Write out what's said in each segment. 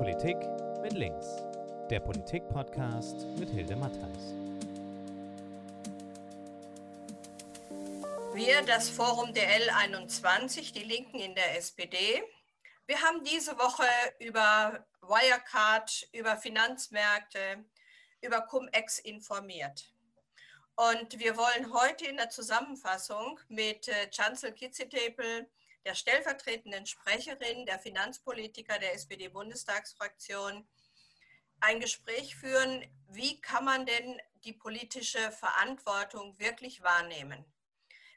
Politik mit links, der Politik-Podcast mit Hilde Mattheis. Wir, das Forum DL21, die Linken in der SPD, wir haben diese Woche über Wirecard, über Finanzmärkte, über Cum-Ex informiert. Und wir wollen heute in der Zusammenfassung mit Cansel Kiziltepe, der stellvertretenden Sprecherin der Finanzpolitiker der SPD-Bundestagsfraktion, ein Gespräch führen, wie kann man denn die politische Verantwortung wirklich wahrnehmen.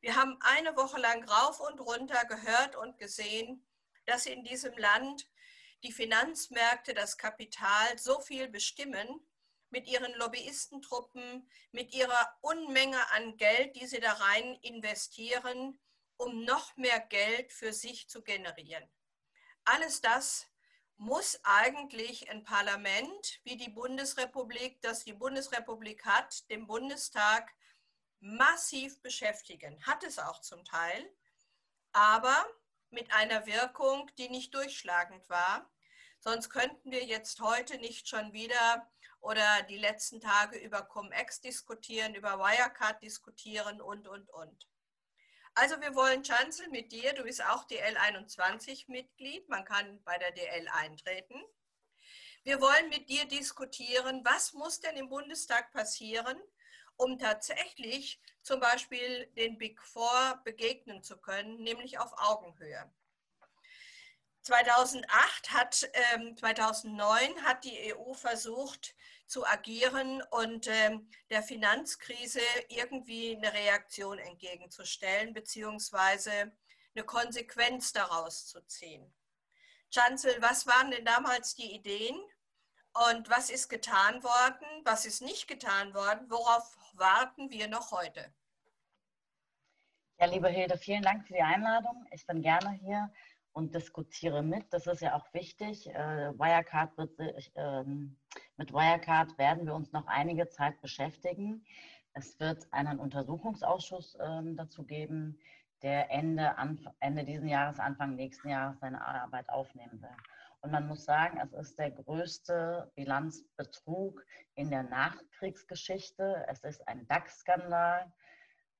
Wir haben eine Woche lang rauf und runter gehört und gesehen, dass in diesem Land die Finanzmärkte, das Kapital so viel bestimmen, mit ihren Lobbyistentruppen, mit ihrer Unmenge an Geld, die sie da rein investieren, um noch mehr Geld für sich zu generieren. Alles das muss eigentlich ein Parlament wie die Bundesrepublik, das die Bundesrepublik hat, den Bundestag massiv beschäftigen. Hat es auch zum Teil, aber mit einer Wirkung, die nicht durchschlagend war. Sonst könnten wir jetzt heute nicht schon wieder oder die letzten Tage über Cum-Ex diskutieren, über Wirecard diskutieren und. Also wir wollen, Cansel, mit dir, du bist auch DL21-Mitglied, man kann bei der DL eintreten. Wir wollen mit dir diskutieren, was muss denn im Bundestag passieren, um tatsächlich zum Beispiel den Big Four begegnen zu können, nämlich auf Augenhöhe. 2009 hat die EU versucht zu agieren und der Finanzkrise irgendwie eine Reaktion entgegenzustellen beziehungsweise eine Konsequenz daraus zu ziehen. Cansel, was waren denn damals die Ideen und was ist getan worden, was ist nicht getan worden, worauf warten wir noch heute? Ja, liebe Hilde, vielen Dank für die Einladung. Ich bin gerne hier und diskutiere mit. Das ist ja auch wichtig. Mit Wirecard werden wir uns noch einige Zeit beschäftigen. Es wird einen Untersuchungsausschuss dazu geben, der Ende diesen Jahres, Anfang nächsten Jahres seine Arbeit aufnehmen will. Und man muss sagen, es ist der größte Bilanzbetrug in der Nachkriegsgeschichte. Es ist ein DAX-Skandal.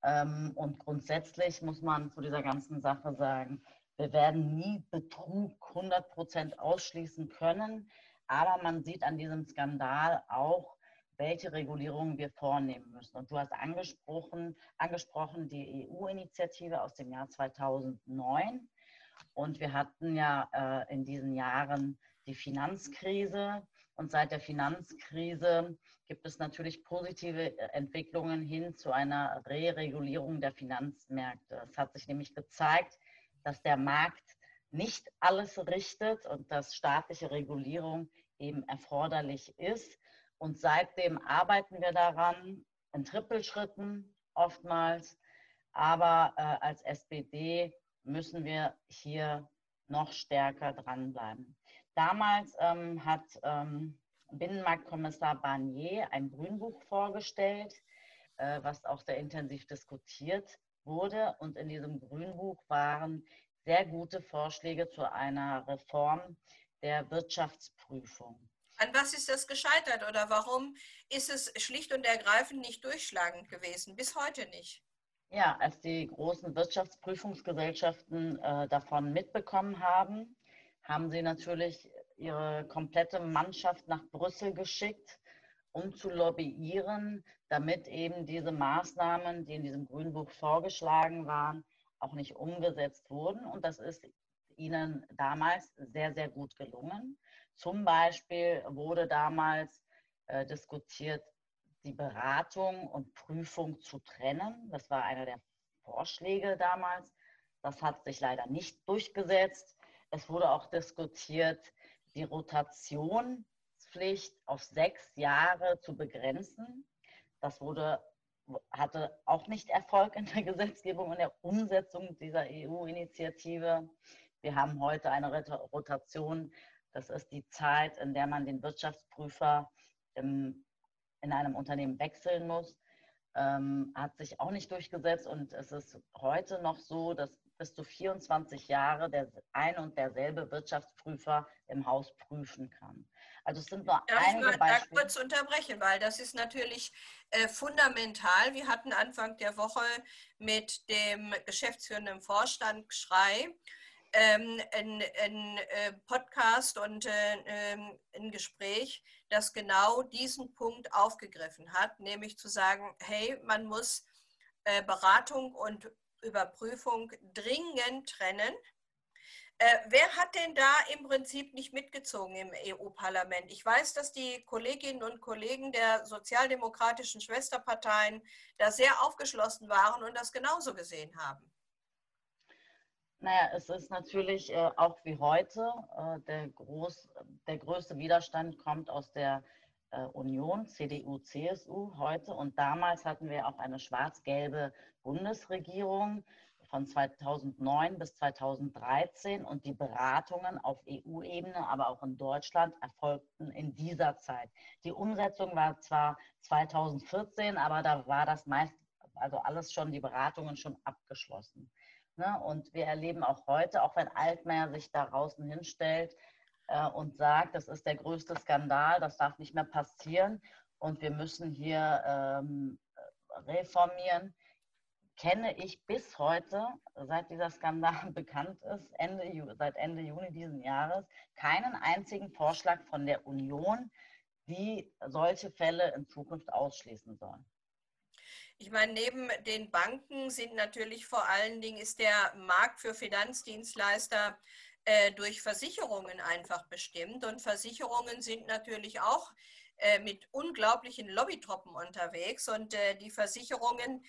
Und grundsätzlich muss man zu dieser ganzen Sache sagen, wir werden nie Betrug 100% ausschließen können, aber man sieht an diesem Skandal auch, welche Regulierungen wir vornehmen müssen. Und du hast angesprochen die EU-Initiative aus dem Jahr 2009. Und wir hatten ja in diesen Jahren die Finanzkrise. Und seit der Finanzkrise gibt es natürlich positive Entwicklungen hin zu einer Re-Regulierung der Finanzmärkte. Es hat sich nämlich gezeigt, dass der Markt nicht alles richtet und dass staatliche Regulierung eben erforderlich ist. Und seitdem arbeiten wir daran, in Trippelschritten oftmals. Aber als SPD müssen wir hier noch stärker dranbleiben. Damals hat Binnenmarktkommissar Barnier ein Grünbuch vorgestellt, was auch sehr intensiv diskutiert wurde, und in diesem Grünbuch waren sehr gute Vorschläge zu einer Reform der Wirtschaftsprüfung. An was ist das gescheitert oder warum ist es schlicht und ergreifend nicht durchschlagend gewesen, bis heute nicht? Ja, als die großen Wirtschaftsprüfungsgesellschaften davon mitbekommen haben, haben sie natürlich ihre komplette Mannschaft nach Brüssel geschickt, um zu lobbyieren, damit eben diese Maßnahmen, die in diesem Grünbuch vorgeschlagen waren, auch nicht umgesetzt wurden. Und das ist ihnen damals sehr, sehr gut gelungen. Zum Beispiel wurde damals diskutiert, die Beratung und Prüfung zu trennen. Das war einer der Vorschläge damals. Das hat sich leider nicht durchgesetzt. Es wurde auch diskutiert, die Rotation Pflicht auf 6 Jahre zu begrenzen. Das hatte auch nicht Erfolg in der Gesetzgebung und der Umsetzung dieser EU-Initiative. Wir haben heute eine Rotation. Das ist die Zeit, in der man den Wirtschaftsprüfer in einem Unternehmen wechseln muss. Hat sich auch nicht durchgesetzt. Und es ist heute noch so, dass bis zu 24 Jahre der ein und derselbe Wirtschaftsprüfer im Haus prüfen kann. Also es sind nur einige Beispiele. Darf ich mal da kurz unterbrechen, weil das ist natürlich fundamental. Wir hatten Anfang der Woche mit dem geschäftsführenden Vorstand Schrei ein Podcast und ein Gespräch, das genau diesen Punkt aufgegriffen hat, nämlich zu sagen, hey, man muss Beratung und Überprüfung dringend trennen. Wer hat denn da im Prinzip nicht mitgezogen im EU-Parlament? Ich weiß, dass die Kolleginnen und Kollegen der sozialdemokratischen Schwesterparteien da sehr aufgeschlossen waren und das genauso gesehen haben. Naja, es ist natürlich auch wie heute, der größte Widerstand kommt aus der Union, CDU, CSU heute. Und damals hatten wir auch eine schwarz-gelbe Bundesregierung von 2009 bis 2013. Und die Beratungen auf EU-Ebene, aber auch in Deutschland, erfolgten in dieser Zeit. Die Umsetzung war zwar 2014, aber da war das die Beratungen schon abgeschlossen. Ne? Und wir erleben auch heute, auch wenn Altmaier sich da draußen hinstellt, und sagt, das ist der größte Skandal, das darf nicht mehr passieren und wir müssen hier reformieren, kenne ich bis heute, seit dieser Skandal bekannt ist, seit Ende Juni diesen Jahres, keinen einzigen Vorschlag von der Union, die solche Fälle in Zukunft ausschließen soll. Ich meine, neben den Banken sind natürlich vor allen Dingen ist der Markt für Finanzdienstleister durch Versicherungen einfach bestimmt. Und Versicherungen sind natürlich auch mit unglaublichen Lobbytruppen unterwegs. Und die Versicherungen,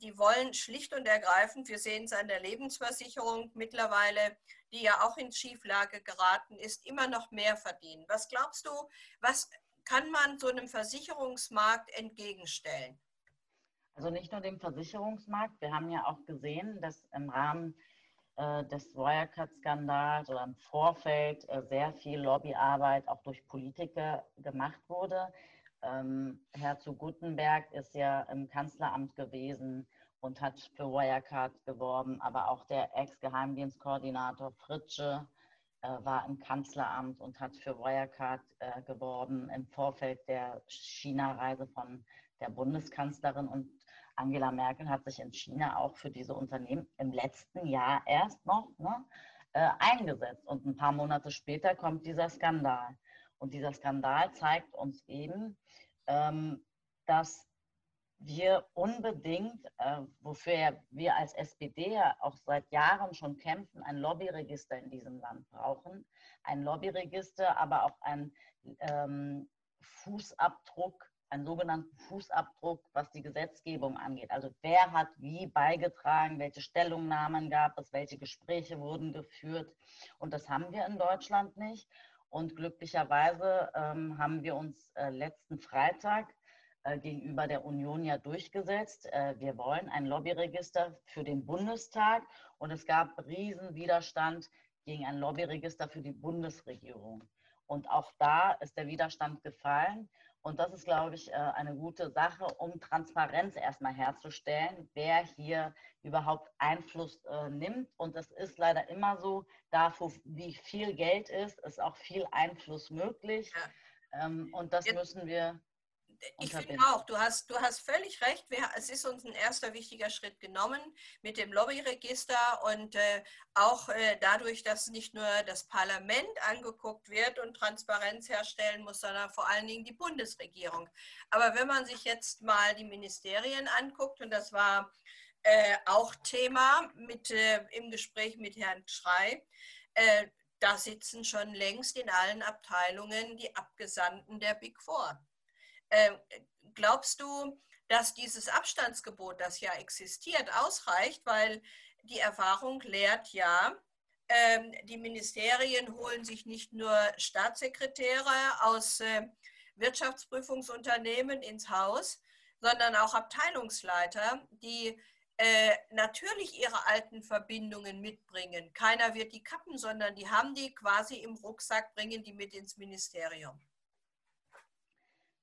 die wollen schlicht und ergreifend, wir sehen es an der Lebensversicherung mittlerweile, die ja auch in Schieflage geraten ist, immer noch mehr verdienen. Was glaubst du, was kann man so einem Versicherungsmarkt entgegenstellen? Also nicht nur dem Versicherungsmarkt. Wir haben ja auch gesehen, dass im Rahmen des Wirecard-Skandals oder im Vorfeld sehr viel Lobbyarbeit auch durch Politiker gemacht wurde. Herr zu Guttenberg ist ja im Kanzleramt gewesen und hat für Wirecard geworben, aber auch der Ex-Geheimdienstkoordinator Fritsche war im Kanzleramt und hat für Wirecard geworben im Vorfeld der China-Reise von der Bundeskanzlerin, und Angela Merkel hat sich in China auch für diese Unternehmen im letzten Jahr erst noch eingesetzt. Und ein paar Monate später kommt dieser Skandal. Und dieser Skandal zeigt uns eben, dass wir unbedingt, wofür wir als SPD ja auch seit Jahren schon kämpfen, ein Lobbyregister in diesem Land brauchen. Ein Lobbyregister, aber auch ein Fußabdruck, einen sogenannten Fußabdruck, was die Gesetzgebung angeht. Also wer hat wie beigetragen, welche Stellungnahmen gab es, welche Gespräche wurden geführt. Und das haben wir in Deutschland nicht. Und glücklicherweise haben wir uns letzten Freitag gegenüber der Union ja durchgesetzt. Wir wollen ein Lobbyregister für den Bundestag. Und es gab riesen Widerstand gegen ein Lobbyregister für die Bundesregierung. Und auch da ist der Widerstand gefallen. Und das ist, glaube ich, eine gute Sache, um Transparenz erstmal herzustellen, wer hier überhaupt Einfluss nimmt. Und es ist leider immer so, da wo wie viel Geld ist, ist auch viel Einfluss möglich. Ja. Und das müssen wir unterbinden. Ich finde auch, du hast völlig recht. Es ist uns ein erster wichtiger Schritt genommen mit dem Lobbyregister und auch dadurch, dass nicht nur das Parlament angeguckt wird und Transparenz herstellen muss, sondern vor allen Dingen die Bundesregierung. Aber wenn man sich jetzt mal die Ministerien anguckt, und das war auch Thema im Gespräch mit Herrn Schrei, da sitzen schon längst in allen Abteilungen die Abgesandten der Big Four. Glaubst du, dass dieses Abstandsgebot, das ja existiert, ausreicht? Weil die Erfahrung lehrt ja, die Ministerien holen sich nicht nur Staatssekretäre aus Wirtschaftsprüfungsunternehmen ins Haus, sondern auch Abteilungsleiter, die natürlich ihre alten Verbindungen mitbringen. Keiner wird die kappen, sondern die haben die quasi im Rucksack, bringen die mit ins Ministerium.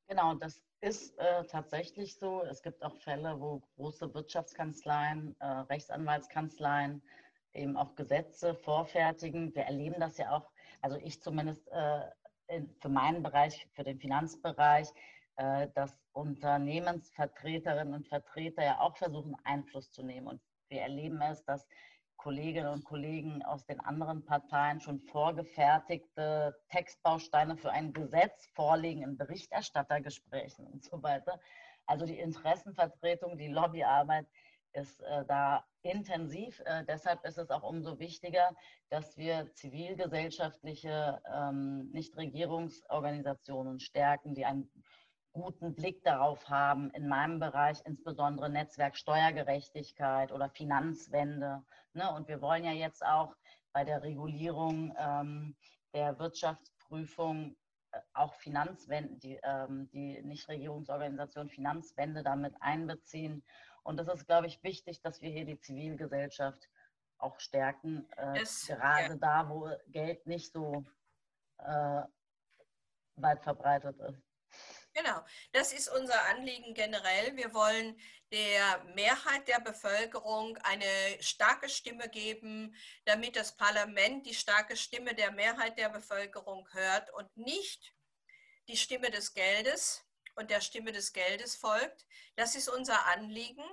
Genau, das ist tatsächlich so. Es gibt auch Fälle, wo große Wirtschaftskanzleien, Rechtsanwaltskanzleien eben auch Gesetze vorfertigen. Wir erleben das ja auch, also ich zumindest für meinen Bereich, für den Finanzbereich, dass Unternehmensvertreterinnen und Vertreter ja auch versuchen, Einfluss zu nehmen. Und wir erleben es, dass Kolleginnen und Kollegen aus den anderen Parteien schon vorgefertigte Textbausteine für ein Gesetz vorlegen in Berichterstattergesprächen und so weiter. Also die Interessenvertretung, die Lobbyarbeit ist da intensiv. Deshalb ist es auch umso wichtiger, dass wir zivilgesellschaftliche Nichtregierungsorganisationen stärken, die einen guten Blick darauf haben, in meinem Bereich insbesondere Netzwerk Steuergerechtigkeit oder Finanzwende. Ne? Und wir wollen ja jetzt auch bei der Regulierung der Wirtschaftsprüfung auch Finanzwende, die Nichtregierungsorganisation Finanzwende damit einbeziehen. Und das ist, glaube ich, wichtig, dass wir hier die Zivilgesellschaft auch stärken, gerade da, wo Geld nicht so weit verbreitet ist. Genau, das ist unser Anliegen generell. Wir wollen der Mehrheit der Bevölkerung eine starke Stimme geben, damit das Parlament die starke Stimme der Mehrheit der Bevölkerung hört und nicht die Stimme des Geldes und der Stimme des Geldes folgt. Das ist unser Anliegen.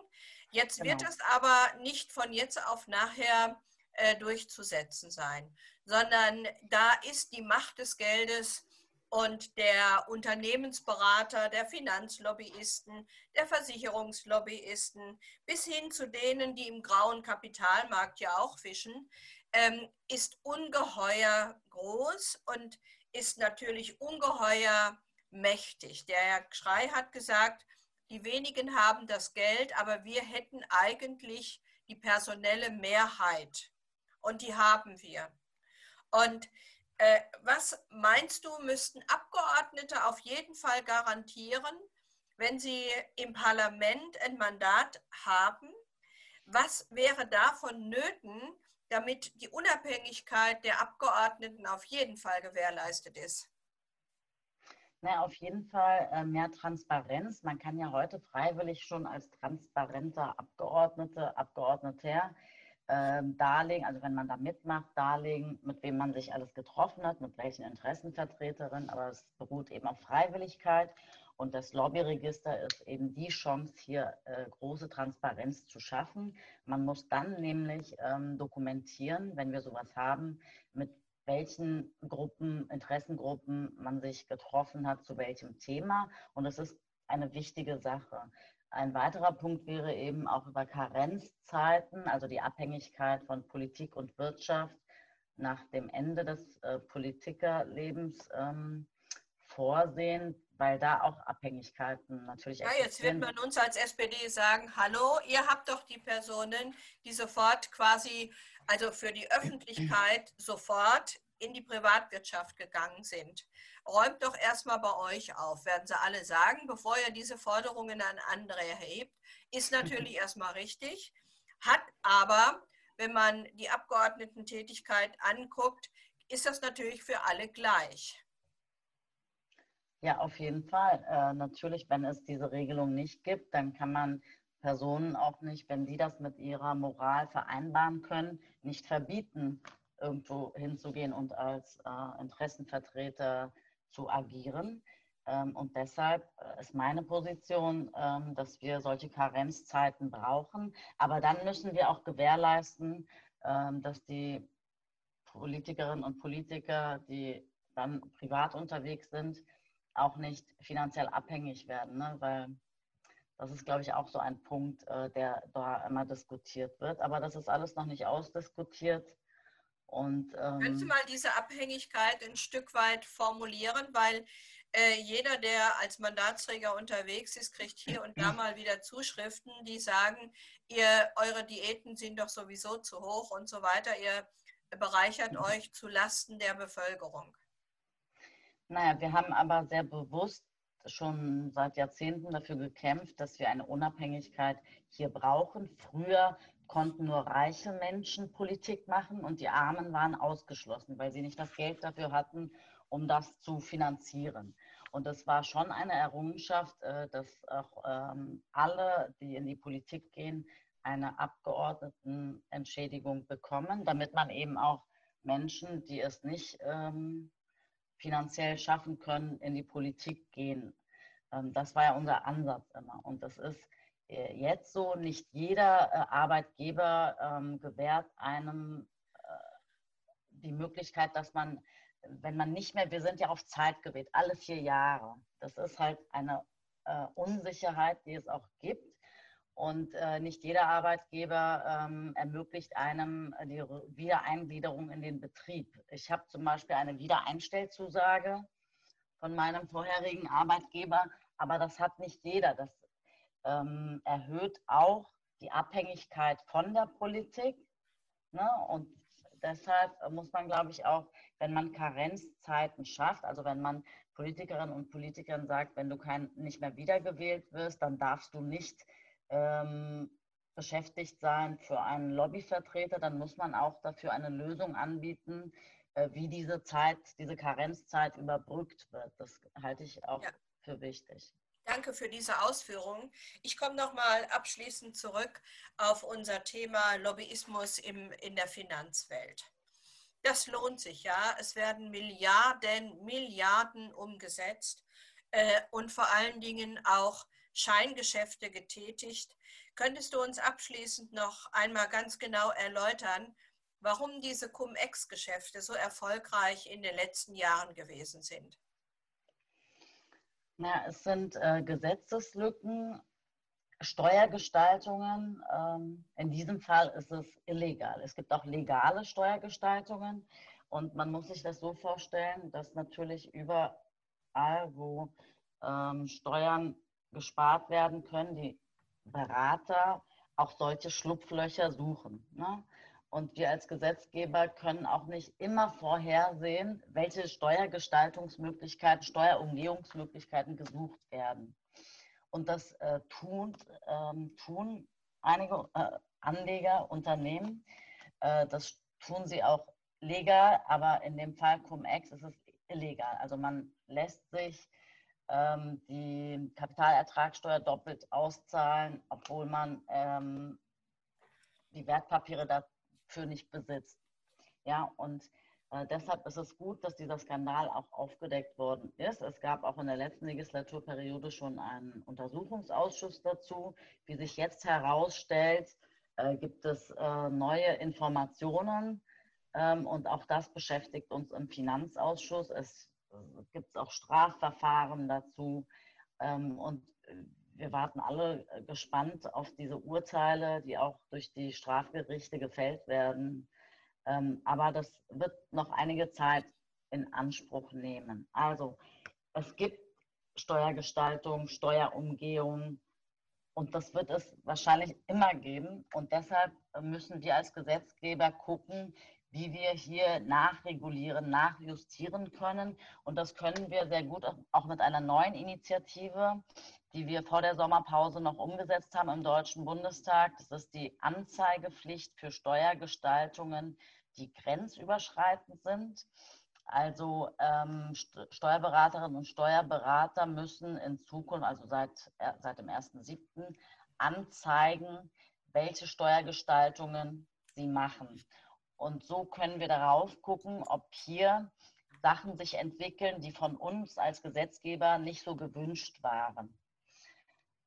Jetzt wird das aber nicht von jetzt auf nachher durchzusetzen sein, sondern da ist die Macht des Geldes und der Unternehmensberater, der Finanzlobbyisten, der Versicherungslobbyisten bis hin zu denen, die im grauen Kapitalmarkt ja auch fischen, ist ungeheuer groß und ist natürlich ungeheuer mächtig. Der Herr Schrei hat gesagt, die wenigen haben das Geld, aber wir hätten eigentlich die personelle Mehrheit. Und die haben wir. Und was meinst du, müssten Abgeordnete auf jeden Fall garantieren, wenn sie im Parlament ein Mandat haben? Was wäre davon nötig, damit die Unabhängigkeit der Abgeordneten auf jeden Fall gewährleistet ist? Na, auf jeden Fall mehr Transparenz. Man kann ja heute freiwillig schon als transparenter Abgeordneter darlegen, also wenn man da mitmacht, darlegen, mit wem man sich alles getroffen hat, mit welchen Interessenvertreterinnen, aber es beruht eben auf Freiwilligkeit und das Lobbyregister ist eben die Chance, hier große Transparenz zu schaffen. Man muss dann nämlich dokumentieren, wenn wir sowas haben, mit welchen Gruppen, Interessengruppen man sich getroffen hat, zu welchem Thema, und das ist eine wichtige Sache. Ein weiterer Punkt wäre eben auch über Karenzzeiten, also die Abhängigkeit von Politik und Wirtschaft nach dem Ende des Politikerlebens vorsehen, weil da auch Abhängigkeiten natürlich existieren. Ja, jetzt wird man uns als SPD sagen, hallo, ihr habt doch die Personen, die sofort quasi, also für die Öffentlichkeit sofort in die Privatwirtschaft gegangen sind. Räumt doch erstmal bei euch auf, werden sie alle sagen, bevor ihr diese Forderungen an andere erhebt. Ist natürlich erstmal richtig, hat aber, wenn man die Abgeordnetentätigkeit anguckt, ist das natürlich für alle gleich. Ja, auf jeden Fall. Natürlich, wenn es diese Regelung nicht gibt, dann kann man Personen auch nicht, wenn sie das mit ihrer Moral vereinbaren können, nicht verbieten, irgendwo hinzugehen und als Interessenvertreter zu agieren. Und deshalb ist meine Position, dass wir solche Karenzzeiten brauchen. Aber dann müssen wir auch gewährleisten, dass die Politikerinnen und Politiker, die dann privat unterwegs sind, auch nicht finanziell abhängig werden, ne? Weil das ist, glaube ich, auch so ein Punkt, der da immer diskutiert wird. Aber das ist alles noch nicht ausdiskutiert. Und, könntest du mal diese Abhängigkeit ein Stück weit formulieren, weil jeder, der als Mandatsträger unterwegs ist, kriegt hier und da mal wieder Zuschriften, die sagen, eure Diäten sind doch sowieso zu hoch und so weiter, ihr bereichert euch zu Lasten der Bevölkerung. Naja, wir haben aber sehr bewusst schon seit Jahrzehnten dafür gekämpft, dass wir eine Unabhängigkeit hier brauchen. Früher konnten nur reiche Menschen Politik machen und die Armen waren ausgeschlossen, weil sie nicht das Geld dafür hatten, um das zu finanzieren. Und das war schon eine Errungenschaft, dass auch alle, die in die Politik gehen, eine Abgeordnetenentschädigung bekommen, damit man eben auch Menschen, die es nicht finanziell schaffen können, in die Politik gehen. Das war ja unser Ansatz immer. Und das ist jetzt so, nicht jeder Arbeitgeber gewährt einem die Möglichkeit, dass man, wenn man nicht mehr, wir sind ja auf Zeit gewählt, alle 4 Jahre. Das ist halt eine Unsicherheit, die es auch gibt. Und nicht jeder Arbeitgeber ermöglicht einem die Wiedereingliederung in den Betrieb. Ich habe zum Beispiel eine Wiedereinstellzusage von meinem vorherigen Arbeitgeber, aber das hat nicht jeder. Das erhöht auch die Abhängigkeit von der Politik, ne? Und deshalb muss man, glaube ich, auch, wenn man Karenzzeiten schafft, also wenn man Politikerinnen und Politikern sagt, wenn du nicht mehr wiedergewählt wirst, dann darfst du nicht beschäftigt sein für einen Lobbyvertreter, dann muss man auch dafür eine Lösung anbieten, wie diese Karenzzeit überbrückt wird. Das halte ich auch für wichtig. Danke für diese Ausführungen. Ich komme nochmal abschließend zurück auf unser Thema Lobbyismus in der Finanzwelt. Das lohnt sich, ja. Es werden Milliarden umgesetzt und vor allen Dingen auch Scheingeschäfte getätigt. Könntest du uns abschließend noch einmal ganz genau erläutern, warum diese Cum-Ex-Geschäfte so erfolgreich in den letzten Jahren gewesen sind? Na, es sind Gesetzeslücken, Steuergestaltungen. In diesem Fall ist es illegal. Es gibt auch legale Steuergestaltungen. Und man muss sich das so vorstellen, dass natürlich überall, wo Steuern gespart werden können, die Berater auch solche Schlupflöcher suchen, ne? Und wir als Gesetzgeber können auch nicht immer vorhersehen, welche Steuergestaltungsmöglichkeiten, Steuerumgehungsmöglichkeiten gesucht werden. Und das tun einige Anleger, Unternehmen. Das tun sie auch legal, aber in dem Fall Cum-Ex ist es illegal. Also man lässt sich die Kapitalertragssteuer doppelt auszahlen, obwohl man die Wertpapiere dafür nicht besitzt. Ja, und deshalb ist es gut, dass dieser Skandal auch aufgedeckt worden ist. Es gab auch in der letzten Legislaturperiode schon einen Untersuchungsausschuss dazu. Wie sich jetzt herausstellt, gibt es neue Informationen und auch das beschäftigt uns im Finanzausschuss. Es gibt es auch Strafverfahren dazu und wir warten alle gespannt auf diese Urteile, die auch durch die Strafgerichte gefällt werden. Aber das wird noch einige Zeit in Anspruch nehmen. Also es gibt Steuergestaltung, Steuerumgehung und das wird es wahrscheinlich immer geben. Und deshalb müssen wir als Gesetzgeber gucken, wie wir hier nachregulieren, nachjustieren können. Und das können wir sehr gut auch mit einer neuen Initiative, die wir vor der Sommerpause noch umgesetzt haben im Deutschen Bundestag. Das ist die Anzeigepflicht für Steuergestaltungen, die grenzüberschreitend sind. Also Steuerberaterinnen und Steuerberater müssen in Zukunft, also seit dem 1.7., anzeigen, welche Steuergestaltungen sie machen. Und so können wir darauf gucken, ob hier Sachen sich entwickeln, die von uns als Gesetzgeber nicht so gewünscht waren.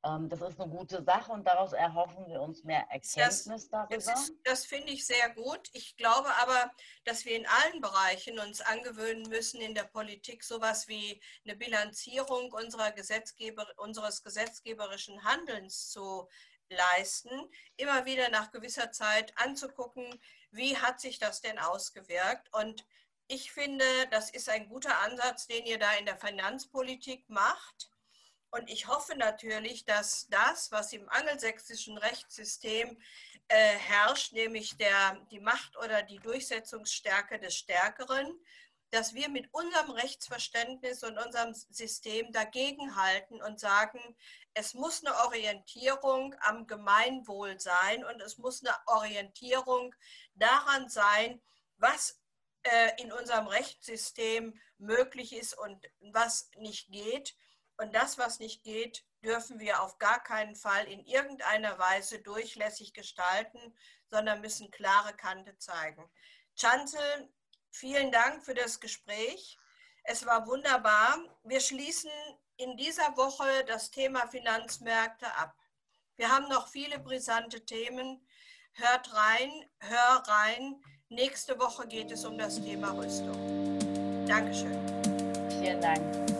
Das ist eine gute Sache und daraus erhoffen wir uns mehr Erkenntnis darüber. Das finde ich sehr gut. Ich glaube aber, dass wir in allen Bereichen uns angewöhnen müssen, in der Politik sowas wie eine Bilanzierung unseres gesetzgeberischen Handelns zu leisten, immer wieder nach gewisser Zeit anzugucken, wie hat sich das denn ausgewirkt? Und ich finde, das ist ein guter Ansatz, den ihr da in der Finanzpolitik macht. Und ich hoffe natürlich, dass das, was im angelsächsischen Rechtssystem herrscht, nämlich die Macht oder die Durchsetzungsstärke des Stärkeren, dass wir mit unserem Rechtsverständnis und unserem System dagegenhalten und sagen, es muss eine Orientierung am Gemeinwohl sein und es muss eine Orientierung daran sein, was in unserem Rechtssystem möglich ist und was nicht geht. Und das, was nicht geht, dürfen wir auf gar keinen Fall in irgendeiner Weise durchlässig gestalten, sondern müssen klare Kante zeigen. Cansel, vielen Dank für das Gespräch. Es war wunderbar. Wir schließen in dieser Woche das Thema Finanzmärkte ab. Wir haben noch viele brisante Themen. Hört rein, hör rein. Nächste Woche geht es um das Thema Rüstung. Dankeschön. Vielen Dank.